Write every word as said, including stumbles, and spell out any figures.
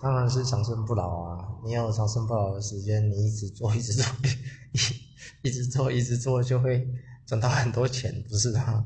当然是长生不老啊！你有长生不老的时间，你一直做，一直做，一一直做，一直做，就会赚到很多钱，不是啊？